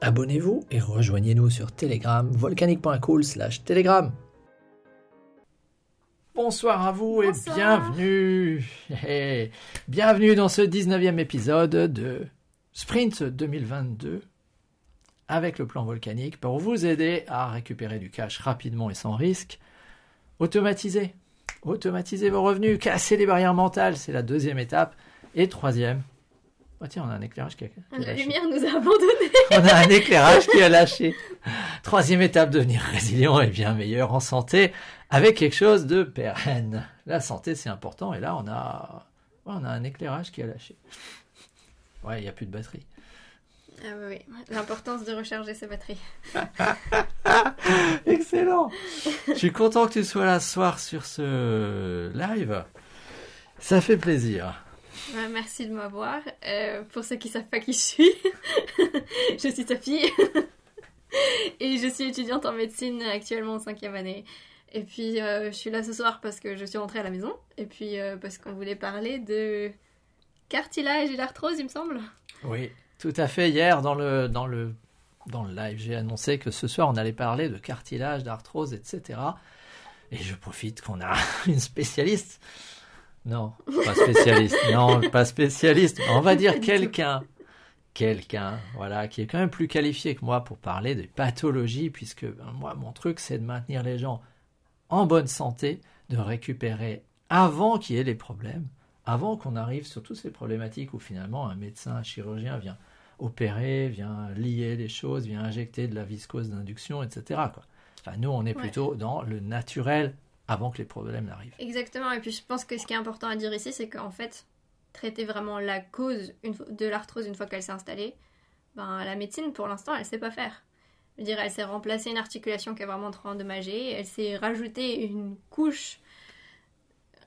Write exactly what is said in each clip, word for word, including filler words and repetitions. Abonnez-vous et rejoignez-nous sur Telegram, volcanique.cool slash Telegram. Bonsoir à vous et Bonsoir. bienvenue hey, Bienvenue dans ce dix-neuvième épisode de Sprint deux mille vingt-deux avec le plan volcanique pour vous aider à récupérer du cash rapidement et sans risque. Automatisez, automatisez vos revenus, cassez les barrières mentales, c'est la deuxième étape. Et troisième, oh tiens, on a un éclairage qui a, qui a lâché. La lumière nous a abandonnés. On a un éclairage qui a lâché. Troisième étape, devenir résilient et bien meilleur en santé avec quelque chose de pérenne. La santé, c'est important. Et là, on a, ouais, on a un éclairage qui a lâché. Ouais, il n'y a plus de batterie. Ah oui, oui, l'importance de recharger ses batteries. Excellent. Je suis content que tu sois là ce soir sur ce live. Ça fait plaisir. Ouais, merci de m'avoir. Euh, pour ceux qui ne savent pas qui je suis, je suis Sophie et je suis étudiante en médecine actuellement en cinquième année. Et puis euh, je suis là ce soir parce que je suis rentrée à la maison et puis euh, parce qu'on voulait parler de cartilage et l'arthrose, il me semble. Oui, tout à fait. Hier, dans le, dans le, dans le live, j'ai annoncé que ce soir, on allait parler de cartilage, d'arthrose, et cetera. Et je profite qu'on a une spécialiste. Non, pas spécialiste. Non, pas spécialiste. On va dire quelqu'un, quelqu'un, voilà, qui est quand même plus qualifié que moi pour parler des pathologies, puisque ben, moi, mon truc, c'est de maintenir les gens en bonne santé, de récupérer avant qu'il y ait les problèmes, avant qu'on arrive sur toutes ces problématiques où finalement un médecin, un chirurgien vient opérer, vient lier les choses, vient injecter de la viscose d'induction, et cetera, quoi. Enfin, nous, on est plutôt ouais. dans le naturel, avant que les problèmes n'arrivent. Exactement, et puis je pense que ce qui est important à dire ici, c'est qu'en fait, traiter vraiment la cause une fois, de l'arthrose une fois qu'elle s'est installée, ben, la médecine, pour l'instant, elle ne sait pas faire. Je veux dire, elle s'est remplacée une articulation qui est vraiment trop endommagée, elle s'est rajoutée une couche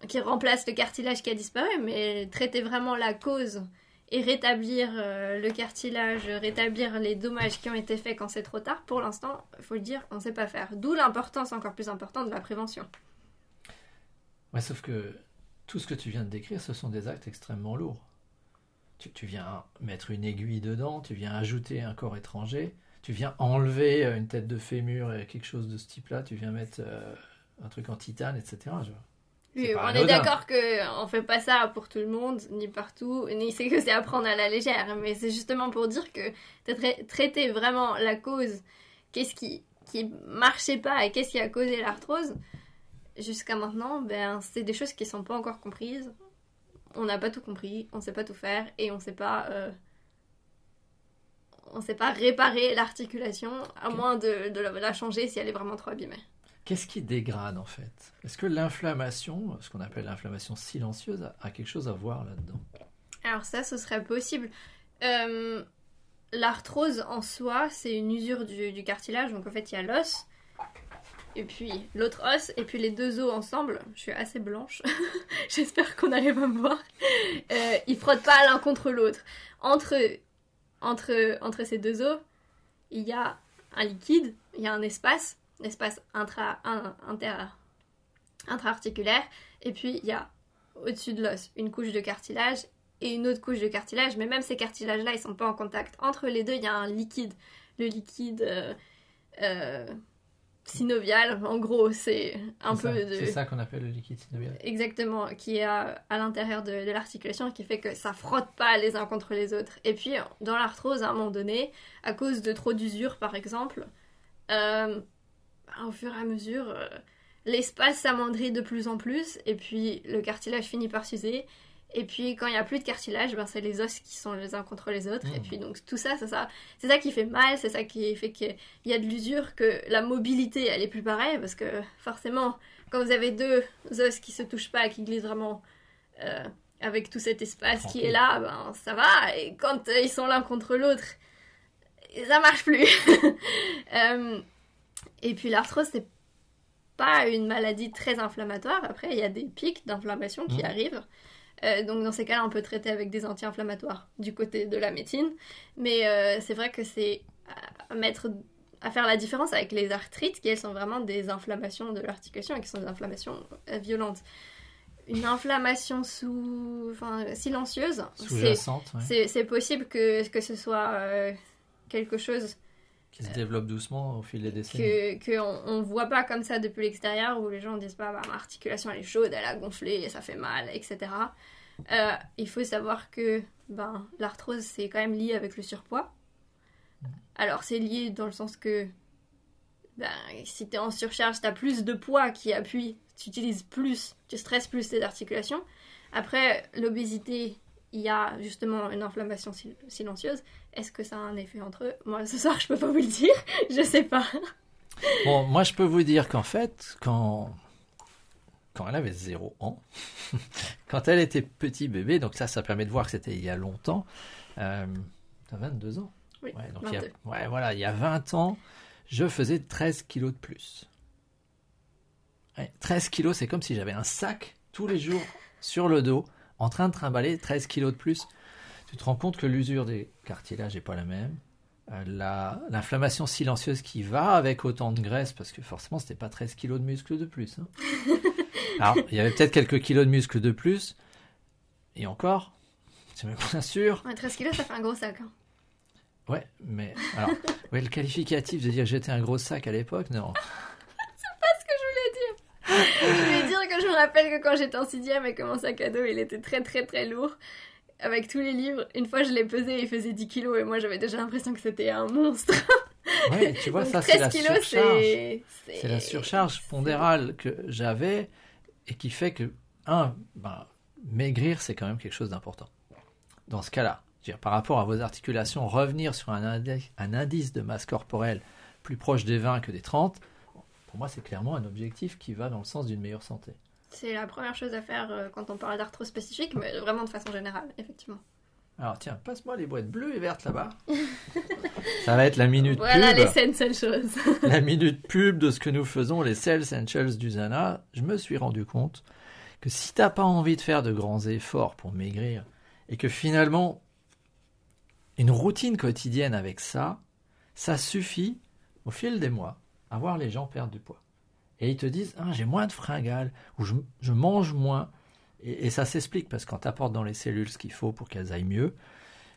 qui remplace le cartilage qui a disparu, mais traiter vraiment la cause et rétablir euh, le cartilage, rétablir les dommages qui ont été faits quand c'est trop tard, pour l'instant, il faut le dire, on ne sait pas faire. D'où l'importance encore plus importante de la prévention. Ouais, sauf que tout ce que tu viens de décrire, ce sont des actes extrêmement lourds. Tu, tu viens mettre une aiguille dedans, tu viens ajouter un corps étranger, tu viens enlever une tête de fémur et quelque chose de ce type-là, tu viens mettre euh, un truc en titane, et cetera. Je... Oui, on est d'accord qu'on ne fait pas ça pour tout le monde, ni partout, ni c'est que c'est à prendre à la légère. Mais c'est justement pour dire que tra- traiter vraiment la cause, qu'est-ce qui ne marchait pas et qu'est-ce qui a causé l'arthrose, jusqu'à maintenant, ben, c'est des choses qui ne sont pas encore comprises. On n'a pas tout compris, on ne sait pas tout faire et on ne sait pas... Euh... On ne sait pas réparer l'articulation, à okay. moins de, de la changer si elle est vraiment trop abîmée. Qu'est-ce qui dégrade en fait ? Est-ce que l'inflammation, ce qu'on appelle l'inflammation silencieuse, a quelque chose à voir là-dedans ? Alors ça, ce serait possible. Euh, l'arthrose en soi, c'est une usure du, du cartilage. Donc en fait, il y a l'os, et puis l'autre os, et puis les deux os ensemble. Je suis assez blanche. J'espère qu'on arrive à me voir. Euh, ils ne frottent pas l'un contre l'autre. Entre, entre, entre ces deux os, il y a un liquide, il y a un espace. L'espace intra, un, inter, intra-articulaire, et puis il y a au-dessus de l'os une couche de cartilage et une autre couche de cartilage, mais même ces cartilages-là, ils ne sont pas en contact. Entre les deux, il y a un liquide, le liquide euh, euh, synovial, en gros, c'est un c'est peu ça, de... C'est ça qu'on appelle le liquide synovial. Exactement, qui est à, à l'intérieur de, de l'articulation, qui fait que ça ne frotte pas les uns contre les autres. Et puis, dans l'arthrose, à un moment donné, à cause de trop d'usure, par exemple... Euh, au fur et à mesure, euh, l'espace s'amendrit de plus en plus et puis le cartilage finit par s'user. Et puis quand il n'y a plus de cartilage, ben, c'est les os qui sont les uns contre les autres. Mmh. Et puis donc tout ça, c'est ça, c'est ça qui fait mal, c'est ça qui fait qu'il y a de l'usure, que la mobilité, elle est plus pareille. Parce que forcément, quand vous avez deux os qui ne se touchent pas, qui glissent vraiment euh, avec tout cet espace qui est là, ben, ça va. Et quand euh, ils sont l'un contre l'autre, ça ne marche plus. euh, Et puis l'arthrose, c'est pas une maladie très inflammatoire. Après, il y a des pics d'inflammation qui mmh. arrivent. Euh, donc dans ces cas-là, on peut traiter avec des anti-inflammatoires du côté de la médecine. Mais euh, c'est vrai que c'est à, mettre, à faire la différence avec les arthrites, qui elles sont vraiment des inflammations de l'articulation et qui sont des inflammations euh, violentes. Une inflammation sous, enfin, silencieuse, sous-jacente, c'est, ouais. c'est, c'est possible que, que ce soit euh, quelque chose... qui se développe doucement au fil des décennies. Que, que on, on voit pas comme ça depuis l'extérieur, où les gens disent pas bah, ma articulation elle est chaude, elle a gonflé, ça fait mal, et cetera. Euh, il faut savoir que ben, l'arthrose c'est quand même lié avec le surpoids. Alors c'est lié dans le sens que ben, si t'es en surcharge, t'as plus de poids qui appuie, tu utilises plus, tu stresses plus tes articulations. Après l'obésité, il y a justement une inflammation sil- silencieuse. Est-ce que ça a un effet entre eux? Moi, ce soir, je peux pas vous le dire. Je sais pas. Bon, moi, je peux vous dire qu'en fait, quand, quand elle avait zéro ans, quand elle était petit bébé, donc ça, ça permet de voir que c'était il y a longtemps, euh, t'as vingt-deux ans. Oui, ouais, donc vingt-deux. Il y a... ouais, voilà, il y a vingt ans, je faisais treize kilos de plus. Ouais, treize kilos, c'est comme si j'avais un sac tous les jours sur le dos, en train de trimballer treize kilos de plus. Tu te rends compte que l'usure des cartilages n'est pas la même. Euh, la, l'inflammation silencieuse qui va avec autant de graisse, parce que forcément, c'était pas treize kilos de muscles de plus. Hein. Alors, il y avait peut-être quelques kilos de muscles de plus. Et encore, c'est même pas sûr. Ouais, treize kilos, ça fait un gros sac. Hein. Ouais, mais alors, ouais, le qualificatif de dire j'étais un gros sac à l'époque, non. Je voulais dire que je me rappelle que quand j'étais en sixième et que mon sac à dos il était très très très lourd avec tous les livres, une fois je l'ai pesé et il faisait dix kilos et moi j'avais déjà l'impression que c'était un monstre. Ouais, tu vois. Donc, ça c'est la kilos, surcharge c'est... C'est... c'est la surcharge pondérale que j'avais et qui fait que un, ben, maigrir c'est quand même quelque chose d'important dans ce cas là par rapport à vos articulations. Revenir sur un indice, un indice de masse corporelle plus proche des vingt que des trente, pour moi, c'est clairement un objectif qui va dans le sens d'une meilleure santé. C'est la première chose à faire quand on parle d'arthrose spécifique, mais vraiment de façon générale, effectivement. Alors tiens, passe-moi les boîtes bleues et vertes là-bas. Ça va être la minute voilà pub. Voilà les essentials. La minute pub de ce que nous faisons, les essentials d'Usana. Je me suis rendu compte que si t'as pas envie de faire de grands efforts pour maigrir, et que finalement, une routine quotidienne avec ça, ça suffit au fil des mois à voir les gens perdre du poids. Et ils te disent, ah, j'ai moins de fringales, ou je, je mange moins. Et, et ça s'explique, parce que quand tu apportes dans les cellules ce qu'il faut pour qu'elles aillent mieux,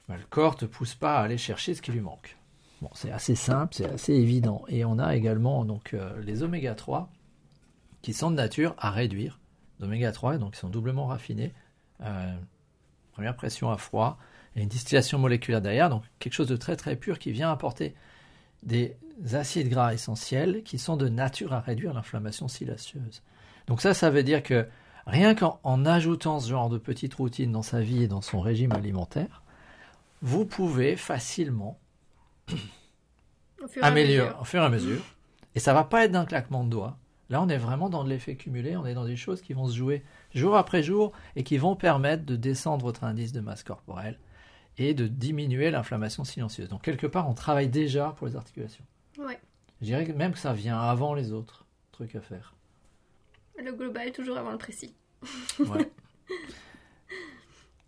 ben, le corps ne te pousse pas à aller chercher ce qui lui manque. Bon, c'est assez simple, c'est assez évident. Et on a également donc, euh, les oméga trois, qui sont de nature à réduire. Les oméga trois, donc, ils sont doublement raffinés. Euh, première pression à froid, et une distillation moléculaire derrière, donc quelque chose de très très pur qui vient apporter des acides gras essentiels qui sont de nature à réduire l'inflammation silencieuse. Donc ça, ça veut dire que rien qu'en en ajoutant ce genre de petite routine dans sa vie et dans son régime alimentaire, vous pouvez facilement au fur et améliorer au fur et à mesure. Et ça va pas être d'un claquement de doigts. Là, on est vraiment dans de l'effet cumulé, on est dans des choses qui vont se jouer jour après jour et qui vont permettre de descendre votre indice de masse corporelle et de diminuer l'inflammation silencieuse. Donc, quelque part, on travaille déjà pour les articulations. Ouais. Je dirais même que ça vient avant les autres trucs à faire. Le global, toujours avant le précis. Ouais.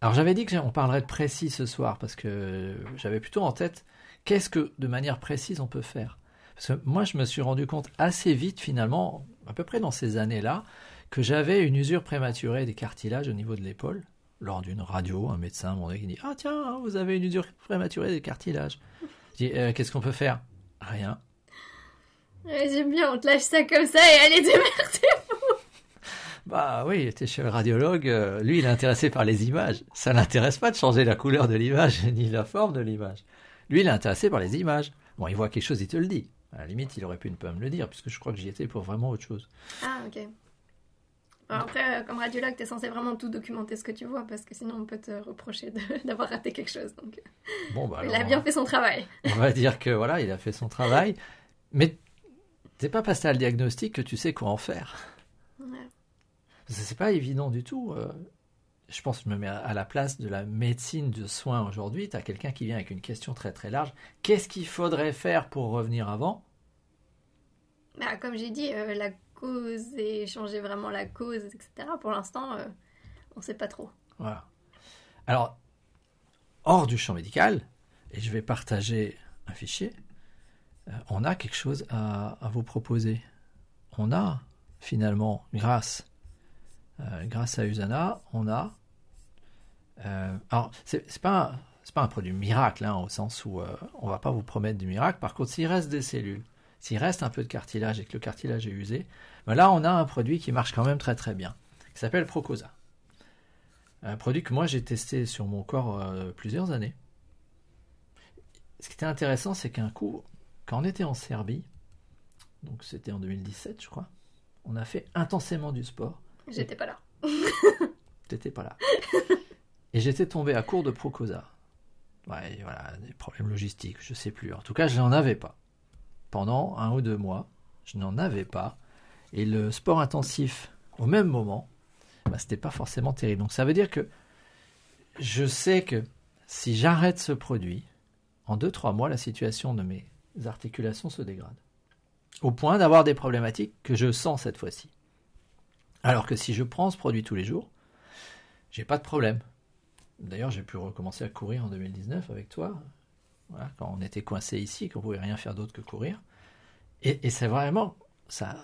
Alors, j'avais dit qu'on parlerait de précis ce soir, parce que j'avais plutôt en tête qu'est-ce que, de manière précise, on peut faire. Parce que moi, je me suis rendu compte assez vite, finalement, à peu près dans ces années-là, que j'avais une usure prématurée des cartilages au niveau de l'épaule. Lors d'une radio, un médecin m'a dit « Ah tiens, vous avez une usure prématurée des cartilages. » Je dis euh, « Qu'est-ce qu'on peut faire ?»« Rien. » »« Ouais, j'aime bien, on te lâche ça comme ça et allez, démerdez-vous. » Bah oui, t'es chez le radiologue, euh, lui il est intéressé par les images. Ça l'intéresse pas de changer la couleur de l'image ni la forme de l'image. Lui il est intéressé par les images. Bon, il voit quelque chose, il te le dit. À la limite, il aurait pu ne pas me le dire, puisque je crois que j'y étais pour vraiment autre chose. Ah ok. Alors après, comme radiologue, t'es censé vraiment tout documenter ce que tu vois, parce que sinon on peut te reprocher de, d'avoir raté quelque chose. Donc, bon, bah alors, il a bien fait son travail. On va dire que voilà, il a fait son travail, mais t'es pas passé à le diagnostic que tu sais quoi en faire. Ouais. C'est pas évident du tout. Je pense que je me mets à la place de la médecine de soins aujourd'hui. T'as quelqu'un qui vient avec une question très très large. Qu'est-ce qu'il faudrait faire pour revenir avant ? bah, comme j'ai dit, euh, la cause et changer vraiment la cause, et cetera. Pour l'instant, euh, on ne sait pas trop. Voilà. Alors, hors du champ médical, et je vais partager un fichier, euh, on a quelque chose à, à vous proposer. On a finalement, grâce, euh, grâce à Usana, on a... Euh, alors, c'est, c'est pas un, c'est pas un produit miracle, hein, au sens où euh, on va pas vous promettre du miracle. Par contre, s'il reste des cellules, s'il reste un peu de cartilage et que le cartilage est usé, ben là, on a un produit qui marche quand même très très bien, qui s'appelle Procosa. Un produit que moi, j'ai testé sur mon corps euh, plusieurs années. Ce qui était intéressant, c'est qu'un coup, quand on était en Serbie, donc c'était en deux mille dix-sept, je crois, on a fait intensément du sport. J'étais et... pas là. T'étais pas là. Et j'étais tombé à court de Procosa. Ouais, voilà, des problèmes logistiques, je sais plus. En tout cas, je n'en avais pas. Pendant un ou deux mois, je n'en avais pas. Et le sport intensif, au même moment, bah, c'était pas forcément terrible. Donc ça veut dire que je sais que si j'arrête ce produit, en deux, trois mois, la situation de mes articulations se dégrade. Au point d'avoir des problématiques que je sens cette fois-ci. Alors que si je prends ce produit tous les jours, j'ai pas de problème. D'ailleurs, j'ai pu recommencer à courir en deux mille dix-neuf avec toi, voilà, quand on était coincé ici, qu'on ne pouvait rien faire d'autre que courir. Et, et c'est vraiment ça.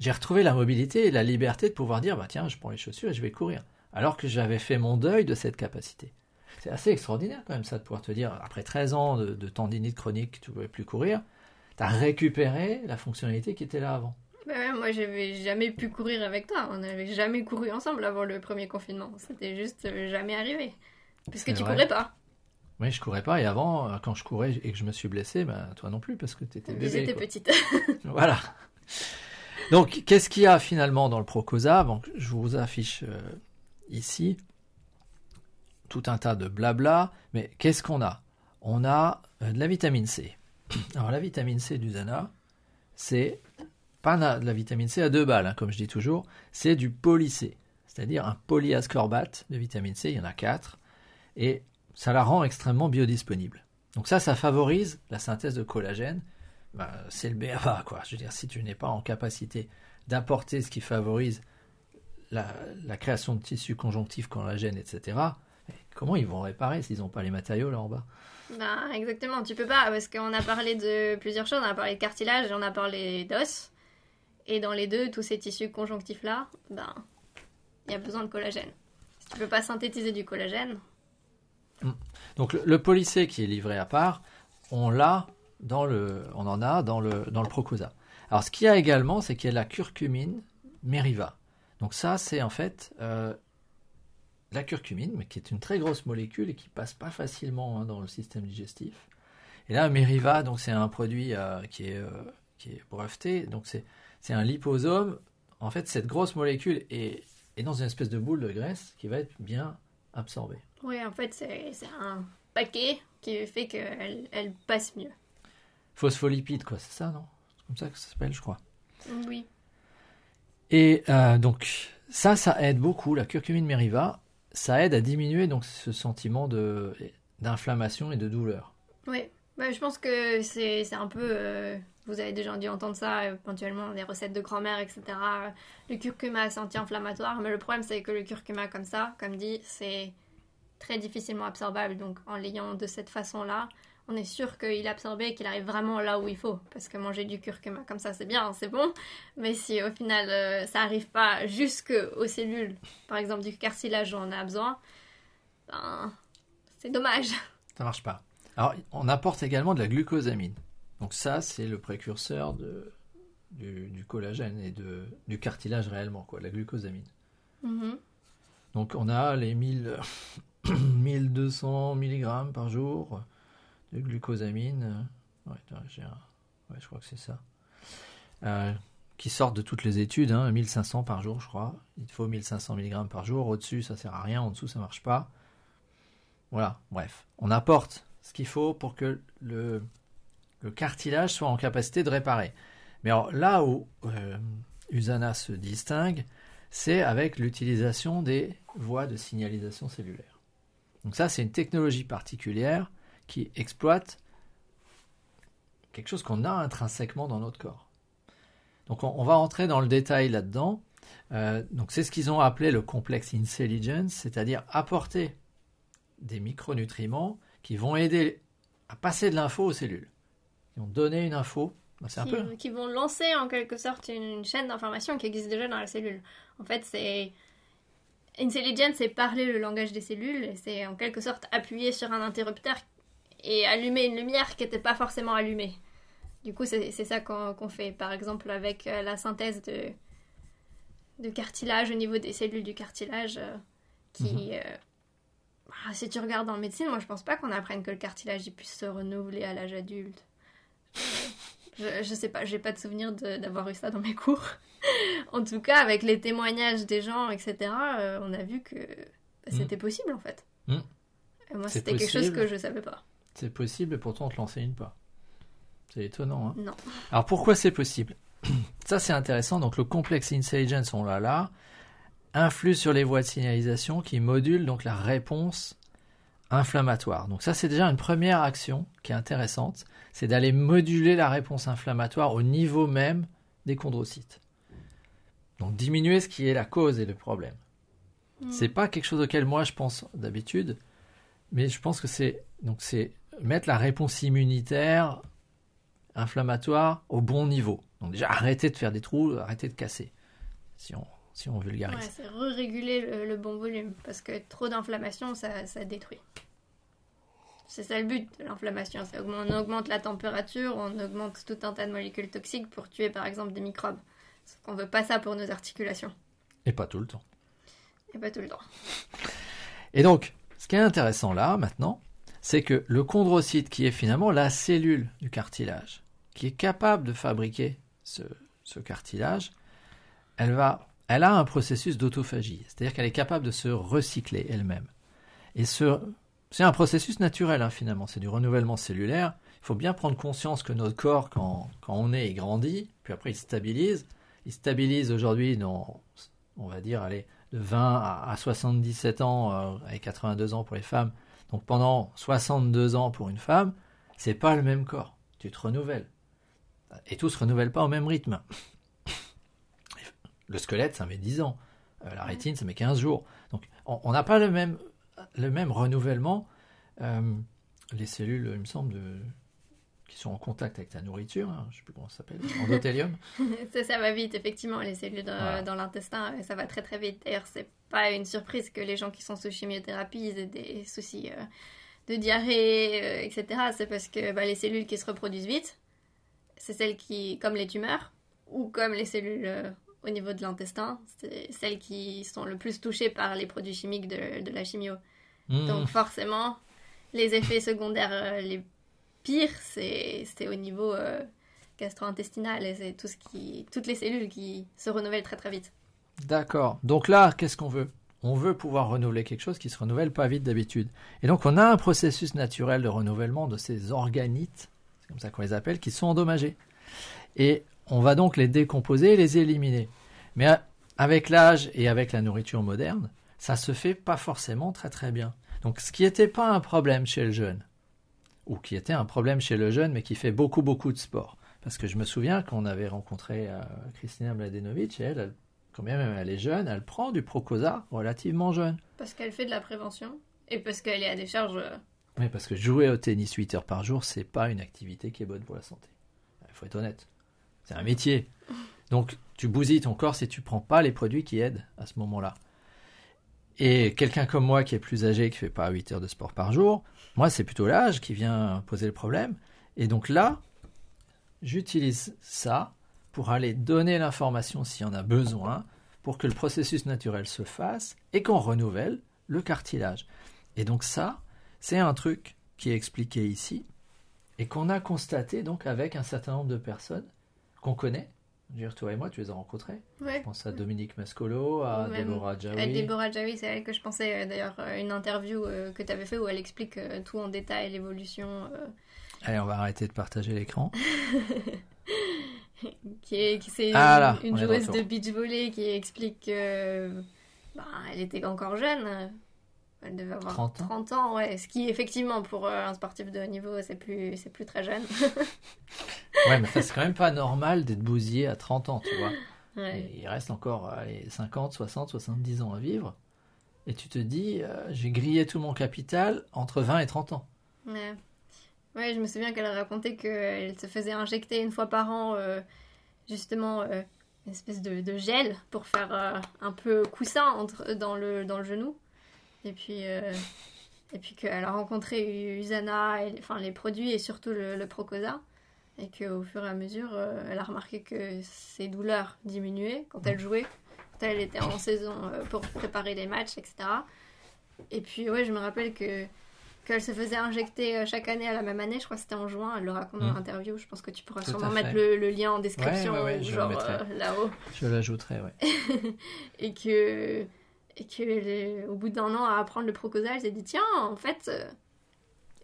J'ai retrouvé la mobilité et la liberté de pouvoir dire bah, « Tiens, je prends les chaussures et je vais courir », alors que j'avais fait mon deuil de cette capacité. C'est assez extraordinaire quand même ça, de pouvoir te dire, après treize ans de, de tendinite chronique, tu ne pouvais plus courir, tu as récupéré la fonctionnalité qui était là avant. Ben ouais, moi, j'avais jamais pu courir avec toi. On n'avait jamais couru ensemble avant le premier confinement. C'était juste jamais arrivé. Parce que tu courais pas. Oui, je courais pas. Et avant, quand je courais et que je me suis blessé, ben, toi non plus, parce que tu étais bébé. J'étais petite. Voilà. Donc, qu'est-ce qu'il y a finalement dans le Procosa? Bon, je vous affiche euh, ici tout un tas de blabla. Mais qu'est-ce qu'on a? On a euh, de la vitamine C. Alors, la vitamine C d'Usana, c'est... pas de la vitamine C à deux balles, hein, comme je dis toujours, c'est du poly-C, c'est-à-dire un polyascorbate de vitamine C, il y en a quatre, et ça la rend extrêmement biodisponible. Donc ça, ça favorise la synthèse de collagène, ben, c'est le B A B A, quoi. Je veux dire, si tu n'es pas en capacité d'apporter ce qui favorise la, la création de tissus conjonctifs, collagène, et cetera, comment ils vont réparer s'ils n'ont pas les matériaux là en bas? Ben, exactement, tu peux pas, parce qu'on a parlé de plusieurs choses, on a parlé de cartilage, on a parlé d'os. Et dans les deux, tous ces tissus conjonctifs-là, ben, il y a besoin de collagène. Si tu ne peux pas synthétiser du collagène... Donc le, le poly-C qui est livré à part, on, l'a dans le, on en a dans le, dans le Procosa. Alors ce qu'il y a également, c'est qu'il y a la curcumine Meriva. Donc ça, c'est en fait euh, la curcumine, mais qui est une très grosse molécule et qui ne passe pas facilement hein, dans le système digestif. Et là, Meriva, donc, c'est un produit euh, qui, est, euh, qui est breveté, donc c'est... c'est un liposome. En fait, cette grosse molécule est, est dans une espèce de boule de graisse qui va être bien absorbée. Oui, en fait, c'est, c'est un paquet qui fait qu'elle elle passe mieux. Phospholipide, quoi, c'est ça, non? C'est comme ça que ça s'appelle, je crois. Oui. Et euh, donc, ça, ça aide beaucoup. La curcumine Meriva, ça aide à diminuer donc, ce sentiment de, d'inflammation et de douleur. Oui, bah, je pense que c'est, c'est un peu... Euh... Vous avez déjà dû entendre ça, éventuellement, des recettes de grand-mère, et cetera. Le curcuma, c'est anti-inflammatoire, mais le problème, c'est que le curcuma, comme ça, comme dit, c'est très difficilement absorbable. Donc, en l'ayant de cette façon-là, on est sûr qu'il est absorbé et qu'il arrive vraiment là où il faut. Parce que manger du curcuma, comme ça, c'est bien, c'est bon. Mais si, au final, euh, ça n'arrive pas jusqu'aux cellules, par exemple, du cartilage où on a besoin, ben, c'est dommage. Ça ne marche pas. Alors, on apporte également de la glucosamine. Donc ça, c'est le précurseur de, du, du collagène et de, du cartilage réellement, quoi, de la glucosamine. Mm-hmm. Donc on a les mille, mille deux cents milligrammes par jour de glucosamine, ouais, j'ai un, ouais, je crois que c'est ça, euh, qui sortent de toutes les études, hein, mille cinq cents par jour, je crois. Il faut mille cinq cents milligrammes par jour, au-dessus, ça ne sert à rien, en dessous, ça ne marche pas. Voilà, bref, on apporte ce qu'il faut pour que le... le cartilage soit en capacité de réparer. Mais alors, là où euh, Usana se distingue, c'est avec l'utilisation des voies de signalisation cellulaire. Donc ça, c'est une technologie particulière qui exploite quelque chose qu'on a intrinsèquement dans notre corps. Donc on, on va entrer dans le détail là-dedans. Euh, donc c'est ce qu'ils ont appelé le complexe intelligence, c'est-à-dire apporter des micronutriments qui vont aider à passer de l'info aux cellules, qui vont donner une info. Ben, c'est qui, un peu... qui vont lancer en quelque sorte une, une chaîne d'information qui existe déjà dans la cellule. En fait, c'est... Intelligence, c'est parler le langage des cellules, et c'est en quelque sorte appuyer sur un interrupteur et allumer une lumière qui n'était pas forcément allumée. Du coup, c'est, c'est ça qu'on, qu'on fait, par exemple, avec la synthèse de, de cartilage au niveau des cellules du cartilage. Euh, qui, mmh. euh, bah, si tu regardes en médecine, moi, je pense pas qu'on apprenne que le cartilage il puisse se renouveler à l'âge adulte. Je, je sais pas, j'ai pas de souvenir de, d'avoir eu ça dans mes cours. En tout cas, avec les témoignages des gens, et cetera, euh, on a vu que c'était mmh. possible, en fait. Mmh. Et moi, c'est c'était possible. Quelque chose que je savais pas. C'est possible, et pourtant, on te l'enseigne pas. C'est étonnant, hein ? Non. Alors, pourquoi c'est possible ? Ça, c'est intéressant. Donc, le complexe intelligence, on l'a là, influe sur les voies de signalisation qui modulent donc la réponse inflammatoire. Donc ça, c'est déjà une première action qui est intéressante, c'est d'aller moduler la réponse inflammatoire au niveau même des chondrocytes. Donc diminuer ce qui est la cause et le problème. Mmh. C'est pas quelque chose auquel moi je pense d'habitude, mais je pense que c'est donc c'est mettre la réponse immunitaire inflammatoire au bon niveau. Donc déjà arrêter de faire des trous, arrêter de casser. Si on si on vulgarise. Ouais, c'est re-réguler le, le bon volume, parce que trop d'inflammation, ça, ça détruit. C'est ça le but de l'inflammation, c'est on augmente la température, on augmente tout un tas de molécules toxiques pour tuer par exemple des microbes. Sauf qu'on ne veut pas ça pour nos articulations. Et pas tout le temps. Et pas tout le temps. Et donc, ce qui est intéressant là, maintenant, c'est que le chondrocyte, qui est finalement la cellule du cartilage, qui est capable de fabriquer ce, ce cartilage, elle va... Elle a un processus d'autophagie, c'est-à-dire qu'elle est capable de se recycler elle-même. Et ce, c'est un processus naturel, hein, finalement, c'est du renouvellement cellulaire. Il faut bien prendre conscience que notre corps, quand, quand on est, il grandit, puis après il stabilise. Il stabilise aujourd'hui, dans, on va dire, allez, de vingt à, à soixante-dix-sept ans, euh, et quatre-vingt-deux ans pour les femmes. Donc pendant soixante-deux ans pour une femme, c'est pas le même corps. Tu te renouvelles. Et tout se renouvelle pas au même rythme. Le squelette, ça met dix ans. Euh, la rétine, ça met quinze jours. Donc, on n'a pas le même, le même renouvellement. Euh, les cellules, il me semble, de, qui sont en contact avec la nourriture, hein, je ne sais plus comment ça s'appelle, endothélium. ça, ça va vite, effectivement. Les cellules dans, voilà. dans l'intestin, ça va très, très vite. D'ailleurs, ce n'est pas une surprise que les gens qui sont sous chimiothérapie, ils aient des soucis euh, de diarrhée, euh, et cetera. C'est parce que bah, les cellules qui se reproduisent vite, c'est celles qui, comme les tumeurs, ou comme les cellules... Euh, au niveau de l'intestin, c'est celles qui sont le plus touchées par les produits chimiques de, de la chimio. Mmh. Donc forcément, les effets secondaires euh, les pires, c'est, c'est au niveau euh, gastro-intestinal. Et c'est tout ce qui, toutes les cellules qui se renouvellent très très vite. D'accord. Donc là, qu'est-ce qu'on veut ? On veut pouvoir renouveler quelque chose qui se renouvelle pas vite d'habitude. Et donc on a un processus naturel de renouvellement de ces organites, c'est comme ça qu'on les appelle, qui sont endommagés. Et on va donc les décomposer et les éliminer. Mais avec l'âge et avec la nourriture moderne, ça se fait pas forcément très très bien. Donc ce qui n'était pas un problème chez le jeune, ou qui était un problème chez le jeune mais qui fait beaucoup beaucoup de sport. Parce que je me souviens qu'on avait rencontré euh, Christina Mladenovic, et elle, elle, quand même elle est jeune, elle prend du Procosa relativement jeune. Parce qu'elle fait de la prévention et parce qu'elle est à des charges... Oui, parce que jouer au tennis huit heures par jour, c'est pas une activité qui est bonne pour la santé. Il faut être honnête. C'est un métier. Donc, tu bousilles ton corps si tu prends pas les produits qui aident à ce moment-là. Et quelqu'un comme moi qui est plus âgé, qui fait pas huit heures de sport par jour, moi, c'est plutôt l'âge qui vient poser le problème. Et donc là, j'utilise ça pour aller donner l'information s'il y en a besoin, pour que le processus naturel se fasse et qu'on renouvelle le cartilage. Et donc ça, c'est un truc qui est expliqué ici et qu'on a constaté donc avec un certain nombre de personnes qu'on connaît. Je veux dire, toi et moi, tu les as rencontrés. Ouais. Je pense à Dominique Mascolo, à Même Deborah Jawi. Deborah Jawi, c'est elle que je pensais, d'ailleurs, une interview que tu avais fait où elle explique tout en détail, l'évolution. Allez, on va arrêter de partager l'écran. qui est, qui, c'est ah là, une, une joueuse de beach volley qui explique que, bah, elle était encore jeune. Elle devait avoir trente ans, trente ans, ouais. Ce qui, effectivement, pour un sportif de haut niveau, c'est plus, c'est plus très jeune. Ouais, mais ça, c'est quand même pas normal d'être bousillé à trente ans, tu vois. Ouais. Il reste encore allez, cinquante, soixante, soixante-dix ans à vivre. Et tu te dis, euh, j'ai grillé tout mon capital entre vingt et trente ans. Ouais, ouais, je me souviens qu'elle racontait qu'elle se faisait injecter une fois par an, euh, justement, euh, une espèce de, de gel pour faire euh, un peu coussin entre, dans, le, dans le genou. Et puis, euh, et puis qu'elle a rencontré Usana, et, enfin les produits et surtout le, le Procosa. Et qu'au fur et à mesure, euh, elle a remarqué que ses douleurs diminuaient quand elle jouait, quand elle était en saison euh, pour préparer les matchs, et cetera. Et puis, ouais, je me rappelle que, qu'elle se faisait injecter chaque année à la même année. Je crois que c'était en juin. Elle le raconte dans mmh. l'interview. Je pense que tu pourras tout sûrement mettre le, le lien en description, ouais, ouais, ouais, ou genre euh, là-haut. Je l'ajouterai, ouais. Et que... Et qu'au bout d'un an à apprendre le Procosa, elle s'est dit, tiens, en fait, euh,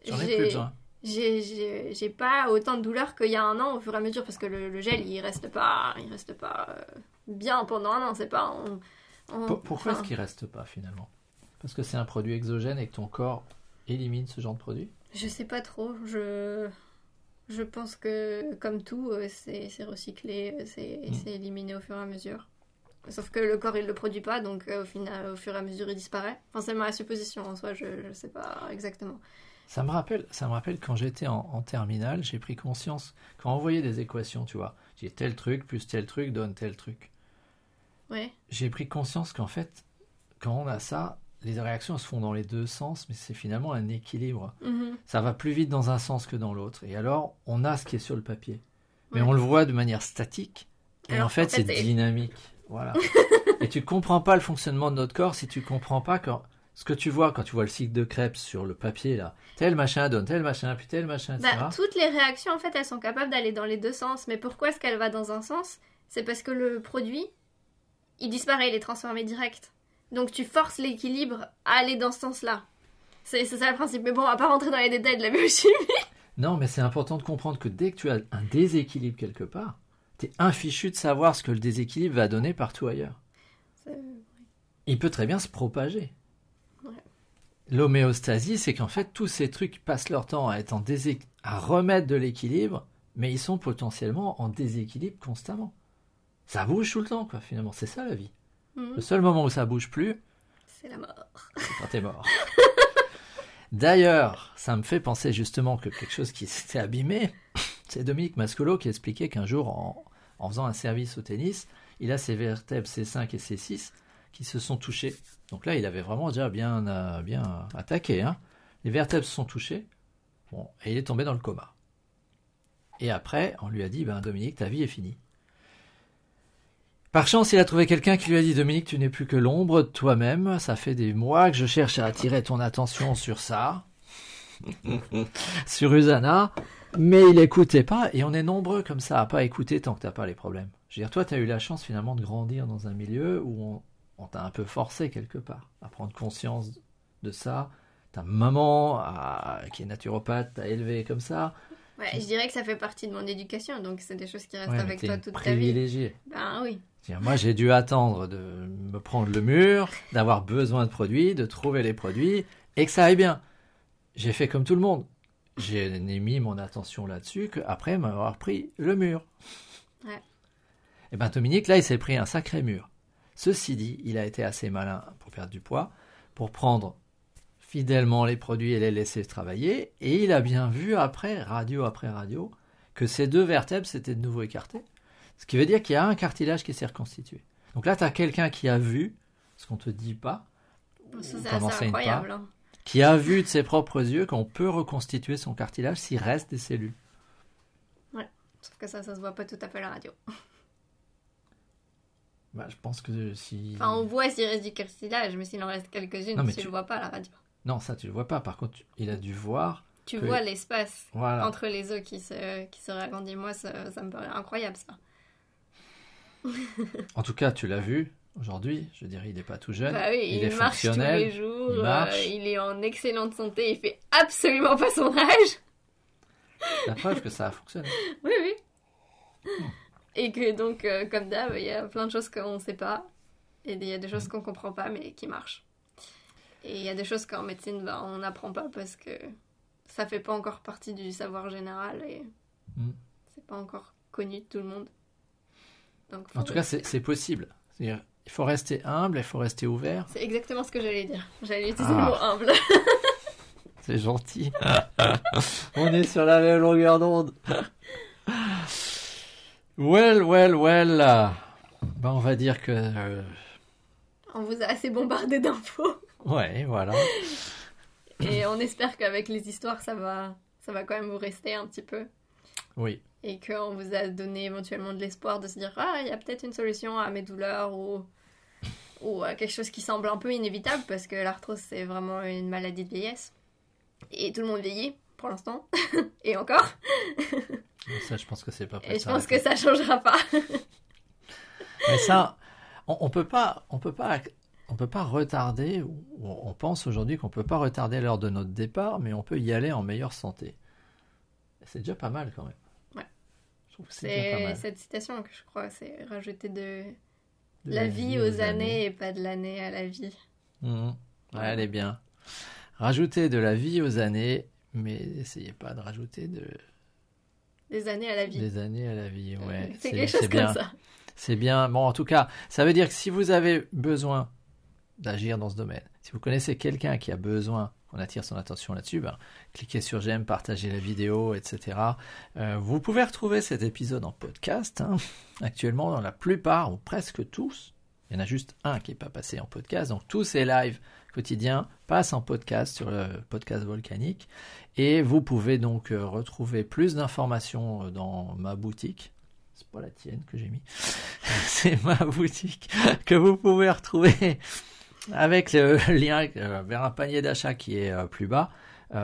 j'en ai j'ai, plus besoin. J'ai, j'ai, j'ai pas autant de douleur qu'il y a un an au fur et à mesure, parce que le, le gel, il reste pas, il reste pas euh, bien pendant un an. C'est pas, on, on, P- pourquoi enfin... est-ce qu'il reste pas finalement ? Parce que c'est un produit exogène et que ton corps élimine ce genre de produit ? Je sais pas trop. Je, je pense que, comme tout, c'est, c'est recyclé, c'est, mmh. c'est éliminé au fur et à mesure. Sauf que le corps, il ne le produit pas, donc euh, au final, au fur et à mesure, il disparaît. Enfin, c'est ma supposition, en soi, je ne sais pas exactement. Ça me rappelle, ça me rappelle quand j'étais en, en terminale, j'ai pris conscience, quand on voyait des équations, tu vois, j'ai tel truc plus tel truc donne tel truc. Ouais. J'ai pris conscience qu'en fait, quand on a ça, les réactions se font dans les deux sens, mais c'est finalement un équilibre. Mm-hmm. Ça va plus vite dans un sens que dans l'autre. Et alors, on a ce qui est sur le papier. Mais ouais. On le voit de manière statique, et alors, en fait, en fait c'est, c'est dynamique. Voilà. Et tu comprends pas le fonctionnement de notre corps si tu comprends pas quand... ce que tu vois quand tu vois le cycle de Krebs sur le papier là, tel machin donne tel machin puis tel machin, et cetera. Bah, toutes les réactions en fait elles sont capables d'aller dans les deux sens, mais pourquoi est-ce qu'elle va dans un sens ? C'est parce que le produit il disparaît, il est transformé direct. Donc tu forces l'équilibre à aller dans ce sens-là. C'est, c'est ça le principe. Mais bon, on va pas rentrer dans les détails de la biochimie. Non, mais c'est important de comprendre que dès que tu as un déséquilibre quelque part, t'es infichu de savoir ce que le déséquilibre va donner partout ailleurs. C'est... Il peut très bien se propager. Ouais. L'homéostasie, c'est qu'en fait, tous ces trucs passent leur temps à, être en déséqu... à remettre de l'équilibre, mais ils sont potentiellement en déséquilibre constamment. Ça bouge tout le temps, quoi, finalement. C'est ça, la vie. Mmh. Le seul moment où ça bouge plus... C'est la mort. C'est quand t'es mort. D'ailleurs, ça me fait penser justement que quelque chose qui s'était abîmé... C'est Dominique Mascolo qui expliquait qu'un jour, en, en faisant un service au tennis, il a ses vertèbres C cinq et C six qui se sont touchées. Donc là, il avait vraiment déjà bien, euh, bien attaqué. Hein. Les vertèbres se sont touchées, bon, et il est tombé dans le coma. Et après, on lui a dit, ben, Dominique, ta vie est finie. Par chance, il a trouvé quelqu'un qui lui a dit, Dominique, tu n'es plus que l'ombre de toi-même. Ça fait des mois que je cherche à attirer ton attention sur ça. Sur Usana, mais il n'écoutait pas, et on est nombreux comme ça à pas écouter tant que t'as pas les problèmes. Je veux dire, toi t'as eu la chance finalement de grandir dans un milieu où on, on t'a un peu forcé quelque part à prendre conscience de ça. Ta maman a, qui est naturopathe t'a élevé comme ça. Ouais, je dirais que ça fait partie de mon éducation, donc c'est des choses qui restent ouais, avec toi toute ta vie. Privilégié. Ben oui. C'est-à-dire, moi, j'ai dû attendre de me prendre le mur, d'avoir besoin de produits, de trouver les produits, et que ça aille bien. J'ai fait comme tout le monde. J'ai mis mon attention là-dessus qu'après m'avoir pris le mur. Ouais. Et bien Dominique, là, il s'est pris un sacré mur. Ceci dit, il a été assez malin pour perdre du poids, pour prendre fidèlement les produits et les laisser travailler. Et il a bien vu après, radio après radio, que ces deux vertèbres s'étaient de nouveau écartées. Ce qui veut dire qu'il y a un cartilage qui s'est reconstitué. Donc là, tu as quelqu'un qui a vu ce qu'on ne te dit pas. Ça, c'est assez incroyable, hein. Qui a vu de ses propres yeux qu'on peut reconstituer son cartilage s'il reste des cellules. Ouais, sauf que ça, ça se voit pas tout à fait à la radio. Bah, je pense que si... Enfin, on voit s'il reste du cartilage, mais s'il en reste quelques-unes, non, tu, tu le vois pas à la radio. Non, ça, tu le vois pas. Par contre, tu... il a dû voir... Tu que... vois l'espace voilà. entre les os qui se, qui se ragrandit. Moi, ça, ça me paraît incroyable, ça. En tout cas, tu l'as vu. Aujourd'hui, je dirais, il n'est pas tout jeune, bah oui, il, il est marche fonctionnel, tous les jours, il, marche. Euh, il est en excellente santé, il fait absolument pas son âge. La preuve que ça a fonctionné. Oui, oui. Hmm. Et que donc, euh, comme d'hab, il y a plein de choses qu'on ne sait pas, et il y a des choses hmm. qu'on ne comprend pas, mais qui marchent. Et il y a des choses qu'en médecine, bah, on n'apprend pas parce que ça ne fait pas encore partie du savoir général et mmh. c'est pas encore connu de tout le monde. Donc, en tout cas, c'est, c'est possible. C'est-à-dire, il faut rester humble, il faut rester ouvert. C'est exactement ce que j'allais dire. J'allais utiliser ah. le mot humble. C'est gentil. On est sur la même longueur d'onde. Well, well, well. Ben, on va dire que... Euh... On vous a assez bombardé d'infos. Ouais, voilà. Et on espère qu'avec les histoires, ça va, ça va quand même vous rester un petit peu. Oui. Et qu'on vous a donné éventuellement de l'espoir de se dire « Ah, il y a peut-être une solution à mes douleurs ou, ou à quelque chose qui semble un peu inévitable parce que l'arthrose, c'est vraiment une maladie de vieillesse. » Et tout le monde vieillit, pour l'instant. Et encore. Ça, je pense que c'est pas prêt. Et je pense que ça changera pas. Mais ça, on, on peut pas... On peut pas... On peut pas retarder, on pense aujourd'hui qu'on peut pas retarder l'heure de notre départ, mais on peut y aller en meilleure santé. C'est déjà pas mal quand même. Ouais. Je trouve que c'est, c'est déjà pas mal. Cette citation que je crois, c'est rajouter de, de la, la vie, vie aux, aux années, années et pas de l'année à la vie. Mmh. Ouais, elle est bien. Rajouter de la vie aux années, mais essayez pas de rajouter de... Des années à la vie. Des années à la vie, ouais. C'est, c'est quelque chose c'est comme bien. Ça. C'est bien. Bon, en tout cas, ça veut dire que si vous avez besoin d'agir dans ce domaine. Si vous connaissez quelqu'un qui a besoin qu'on attire son attention là-dessus, ben, cliquez sur j'aime, partagez la vidéo, et cetera. Euh, vous pouvez retrouver cet épisode en podcast. Hein. Actuellement, dans la plupart, ou presque tous, il y en a juste un qui n'est pas passé en podcast. Donc, tous ces lives quotidiens passent en podcast sur le podcast volcanique. Et vous pouvez donc euh, retrouver plus d'informations dans ma boutique. C'est pas la tienne que j'ai mis. C'est ma boutique que vous pouvez retrouver avec le lien vers un panier d'achat qui est plus bas.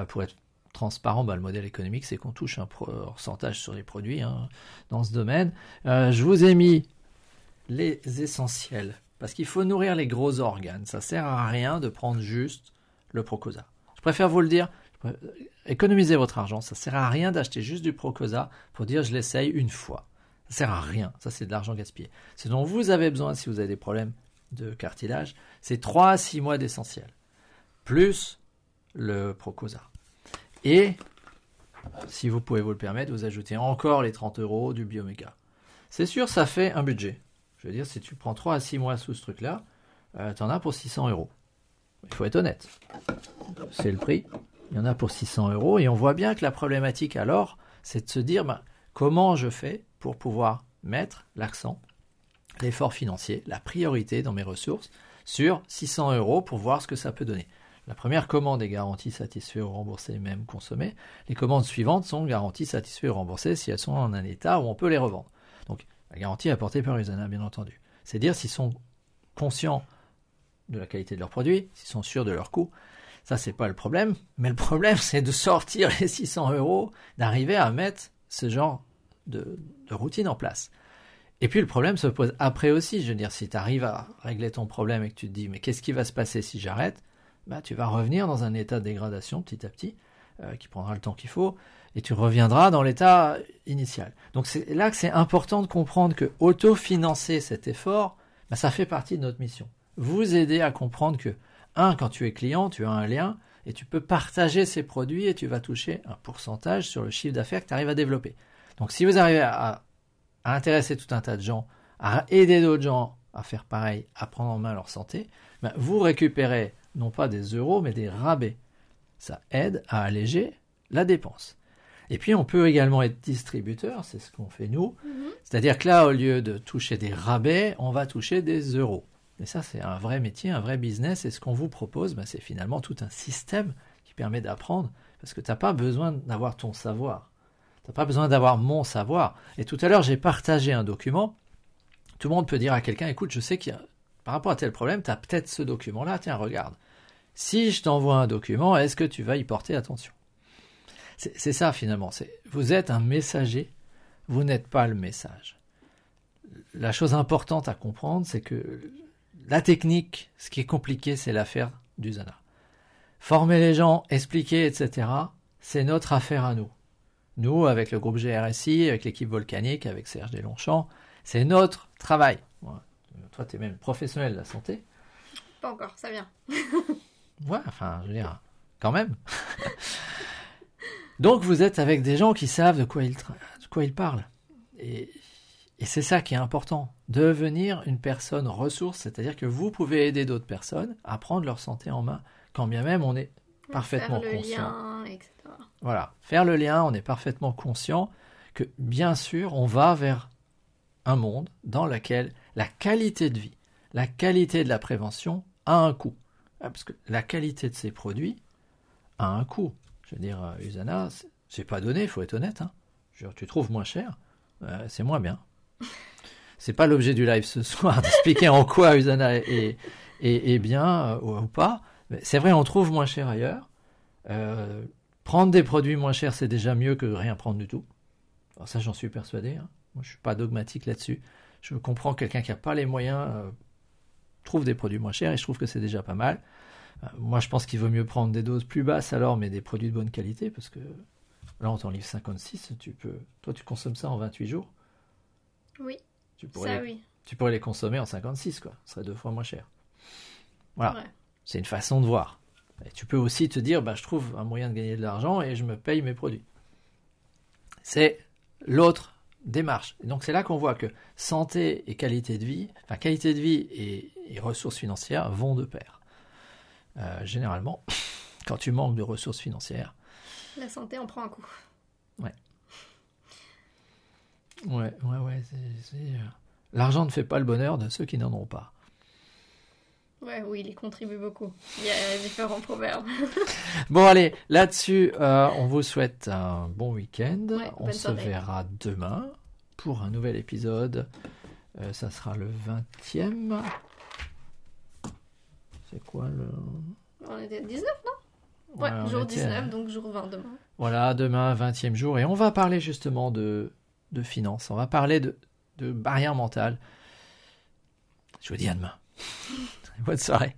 Pour être transparent, bah, le modèle économique, c'est qu'on touche un pourcentage sur les produits hein, dans ce domaine. Euh, je vous ai mis les essentiels, parce qu'il faut nourrir les gros organes. Ça sert à rien de prendre juste le Procosa. Je préfère vous le dire, économisez votre argent. Ça sert à rien d'acheter juste du Procosa pour dire je l'essaye une fois. Ça sert à rien. Ça, c'est de l'argent gaspillé. Ce dont vous avez besoin si vous avez des problèmes de cartilage, c'est trois à six mois d'essentiel, plus le Procosa. Et, si vous pouvez vous le permettre, vous ajoutez encore les trente euros du Bioméga. C'est sûr, ça fait un budget. Je veux dire, si tu prends trois à six mois sous ce truc-là, euh, t'en as pour six cents euros. Il faut être honnête. C'est le prix. Il y en a pour six cents euros. Et on voit bien que la problématique, alors, c'est de se dire, bah, comment je fais pour pouvoir mettre l'accent, l'effort financier, la priorité dans mes ressources sur six cents euros pour voir ce que ça peut donner. La première commande est garantie, satisfait ou remboursée, même consommée. Les commandes suivantes sont garanties, satisfait ou remboursées si elles sont en un état où on peut les revendre. Donc, la garantie est apportée par Usana, bien entendu. C'est dire s'ils sont conscients de la qualité de leurs produits, s'ils sont sûrs de leur coût. Ça, c'est pas le problème. Mais le problème, c'est de sortir les six cents euros, d'arriver à mettre ce genre de, de routine en place. Et puis, le problème se pose après aussi. Je veux dire, si tu arrives à régler ton problème et que tu te dis, mais qu'est-ce qui va se passer si j'arrête? Bah, tu vas revenir dans un état de dégradation petit à petit, euh, qui prendra le temps qu'il faut, et tu reviendras dans l'état initial. Donc, c'est là que c'est important de comprendre que auto-financer cet effort, bah, ça fait partie de notre mission. Vous aider à comprendre que, un, quand tu es client, tu as un lien, et tu peux partager ces produits, et tu vas toucher un pourcentage sur le chiffre d'affaires que tu arrives à développer. Donc, si vous arrivez à, à à intéresser tout un tas de gens, à aider d'autres gens à faire pareil, à prendre en main leur santé, ben vous récupérez non pas des euros, mais des rabais. Ça aide à alléger la dépense. Et puis, on peut également être distributeur, c'est ce qu'on fait nous. Mm-hmm. C'est-à-dire que là, au lieu de toucher des rabais, on va toucher des euros. Et ça, c'est un vrai métier, un vrai business. Et ce qu'on vous propose, ben c'est finalement tout un système qui permet d'apprendre, parce que tu n'as pas besoin d'avoir ton savoir. T'as pas besoin d'avoir mon savoir. Et tout à l'heure, j'ai partagé un document. Tout le monde peut dire à quelqu'un, écoute, je sais qu'il y a, par rapport à tel problème, t'as peut-être ce document-là, tiens, regarde. Si je t'envoie un document, est-ce que tu vas y porter attention? C'est, c'est ça, finalement. C'est, vous êtes un messager. Vous n'êtes pas le message. La chose importante à comprendre, c'est que la technique, ce qui est compliqué, c'est l'affaire d'Usana. Former les gens, expliquer, et cetera, c'est notre affaire à nous. Nous, avec le groupe G R S I, avec l'équipe volcanique, avec Serge Deslongchamps, c'est notre travail. Ouais. Toi, tu es même professionnel de la santé. Pas encore, ça vient. ouais, enfin, je veux dire, quand même. Donc vous êtes avec des gens qui savent de quoi ils, tra- de quoi ils parlent. Et, et c'est ça qui est important, devenir une personne ressource, c'est-à-dire que vous pouvez aider d'autres personnes à prendre leur santé en main, quand bien même on est parfaitement faire le conscient. Lien, et cetera. Voilà, faire le lien, on est parfaitement conscient que bien sûr on va vers un monde dans lequel la qualité de vie, la qualité de la prévention a un coût. Parce que la qualité de ces produits a un coût. Je veux dire, Usana, c'est, c'est pas donné, il faut être honnête. Hein. Je veux dire, tu trouves moins cher, euh, c'est moins bien. C'est pas l'objet du live ce soir d'expliquer en quoi Usana est, est, est bien euh, ou pas. Mais c'est vrai, on trouve moins cher ailleurs. Euh, prendre des produits moins chers, c'est déjà mieux que rien prendre du tout. Alors ça, j'en suis persuadé. Hein. Moi, je suis pas dogmatique là-dessus. Je comprends quelqu'un qui a pas les moyens euh, trouve des produits moins chers et je trouve que c'est déjà pas mal. Euh, moi, je pense qu'il vaut mieux prendre des doses plus basses alors, mais des produits de bonne qualité, parce que là, on t'en livre cinquante-six, tu peux... Toi, tu consommes ça en vingt-huit jours. Oui, tu pourrais ça les... oui. Tu pourrais les consommer en cinquante-six, quoi. Ce serait deux fois moins cher. Voilà, ouais. C'est une façon de voir. Et tu peux aussi te dire, bah, je trouve un moyen de gagner de l'argent et je me paye mes produits. C'est l'autre démarche. Et donc c'est là qu'on voit que santé et qualité de vie, enfin qualité de vie et, et ressources financières vont de pair. Euh, généralement, quand tu manques de ressources financières, la santé en prend un coup. Ouais. Ouais, ouais, ouais. C'est, c'est... L'argent ne fait pas le bonheur de ceux qui n'en ont pas. Ouais, oui, il y contribue beaucoup. Il y a différents proverbes. Bon, allez, là-dessus, euh, on vous souhaite un bon week-end. Ouais, on se soirée. Verra demain pour un nouvel épisode. Euh, ça sera le vingtième. C'est quoi le... On était le dix-neuf, non ? Ouais, ouais jour était... dix-neuf, donc jour vingt demain. Voilà, demain, vingtième jour. Et on va parler justement de, de finances. On va parler de, de barrières mentales. Je vous dis à demain. Bonne soirée.